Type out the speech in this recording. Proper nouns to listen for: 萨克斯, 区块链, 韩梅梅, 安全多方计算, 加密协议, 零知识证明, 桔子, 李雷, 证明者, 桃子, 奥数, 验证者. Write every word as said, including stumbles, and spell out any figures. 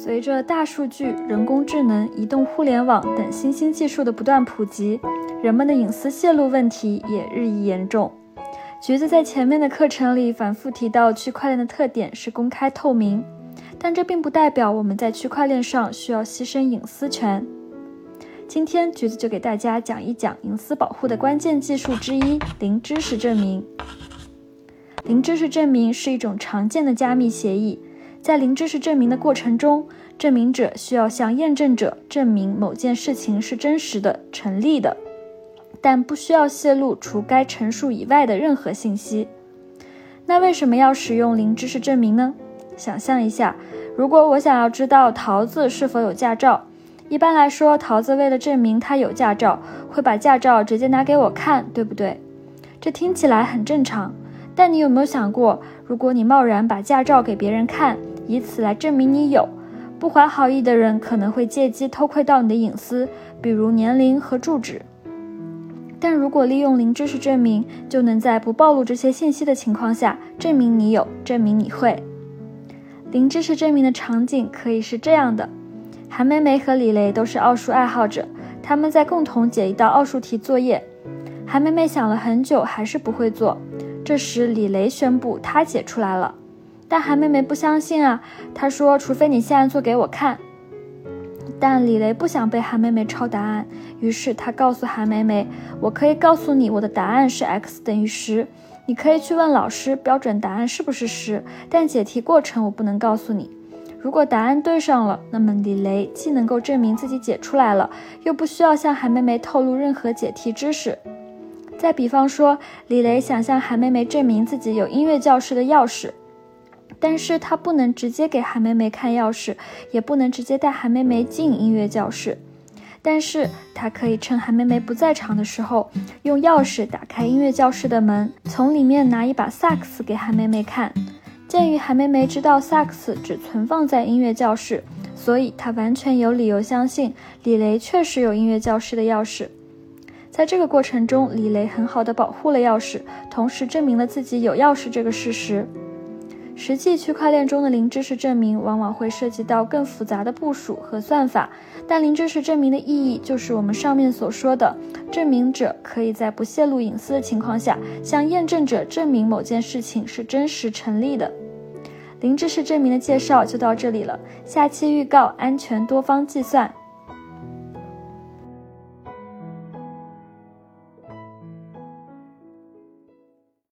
随着大数据、人工智能、移动互联网等新兴技术的不断普及，人们的隐私泄露问题也日益严重。橘子在前面的课程里反复提到，区块链的特点是公开透明，但这并不代表我们在区块链上需要牺牲隐私权。今天橘子就给大家讲一讲隐私保护的关键技术之一——零知识证明。零知识证明是一种常见的加密协议，在零知识证明的过程中，证明者需要向验证者证明某件事情是真实的、成立的，但不需要泄露除该陈述以外的任何信息。那为什么要使用零知识证明呢？想象一下，如果我想要知道桃子是否有驾照，一般来说，桃子为了证明他有驾照，会把驾照直接拿给我看，对不对？这听起来很正常，但你有没有想过，如果你贸然把驾照给别人看，以此来证明你有，不怀好意的人可能会借机偷窥到你的隐私，比如年龄和住址。但如果利用零知识证明，就能在不暴露这些信息的情况下，证明你有，证明你会。零知识证明的场景可以是这样的：韩梅梅和李雷都是奥数爱好者，他们在共同解一道奥数题作业。韩梅梅想了很久，还是不会做。这时李雷宣布他解出来了，但韩梅梅不相信啊，她说：“除非你现在做给我看。”但李雷不想被韩梅梅抄答案，于是他告诉韩梅梅：“我可以告诉你，我的答案是 x 等于十。”你可以去问老师标准答案是不是十，但解题过程我不能告诉你。如果答案对上了，那么李雷既能够证明自己解出来了，又不需要向韩梅梅透露任何解题知识。再比方说，李雷想向韩梅梅证明自己有音乐教室的钥匙，但是他不能直接给韩梅梅看钥匙，也不能直接带韩梅梅进音乐教室。但是他可以趁韩梅梅不在场的时候，用钥匙打开音乐教室的门，从里面拿一把萨克斯给韩梅梅看。鉴于韩梅梅知道萨克斯只存放在音乐教室，所以他完全有理由相信李雷确实有音乐教室的钥匙。在这个过程中，李雷很好地保护了钥匙，同时证明了自己有钥匙这个事实。实际区块链中的零知识证明往往会涉及到更复杂的部署和算法，但零知识证明的意义就是我们上面所说的，证明者可以在不泄露隐私的情况下，向验证者证明某件事情是真实成立的。零知识证明的介绍就到这里了，下期预告安全多方计算。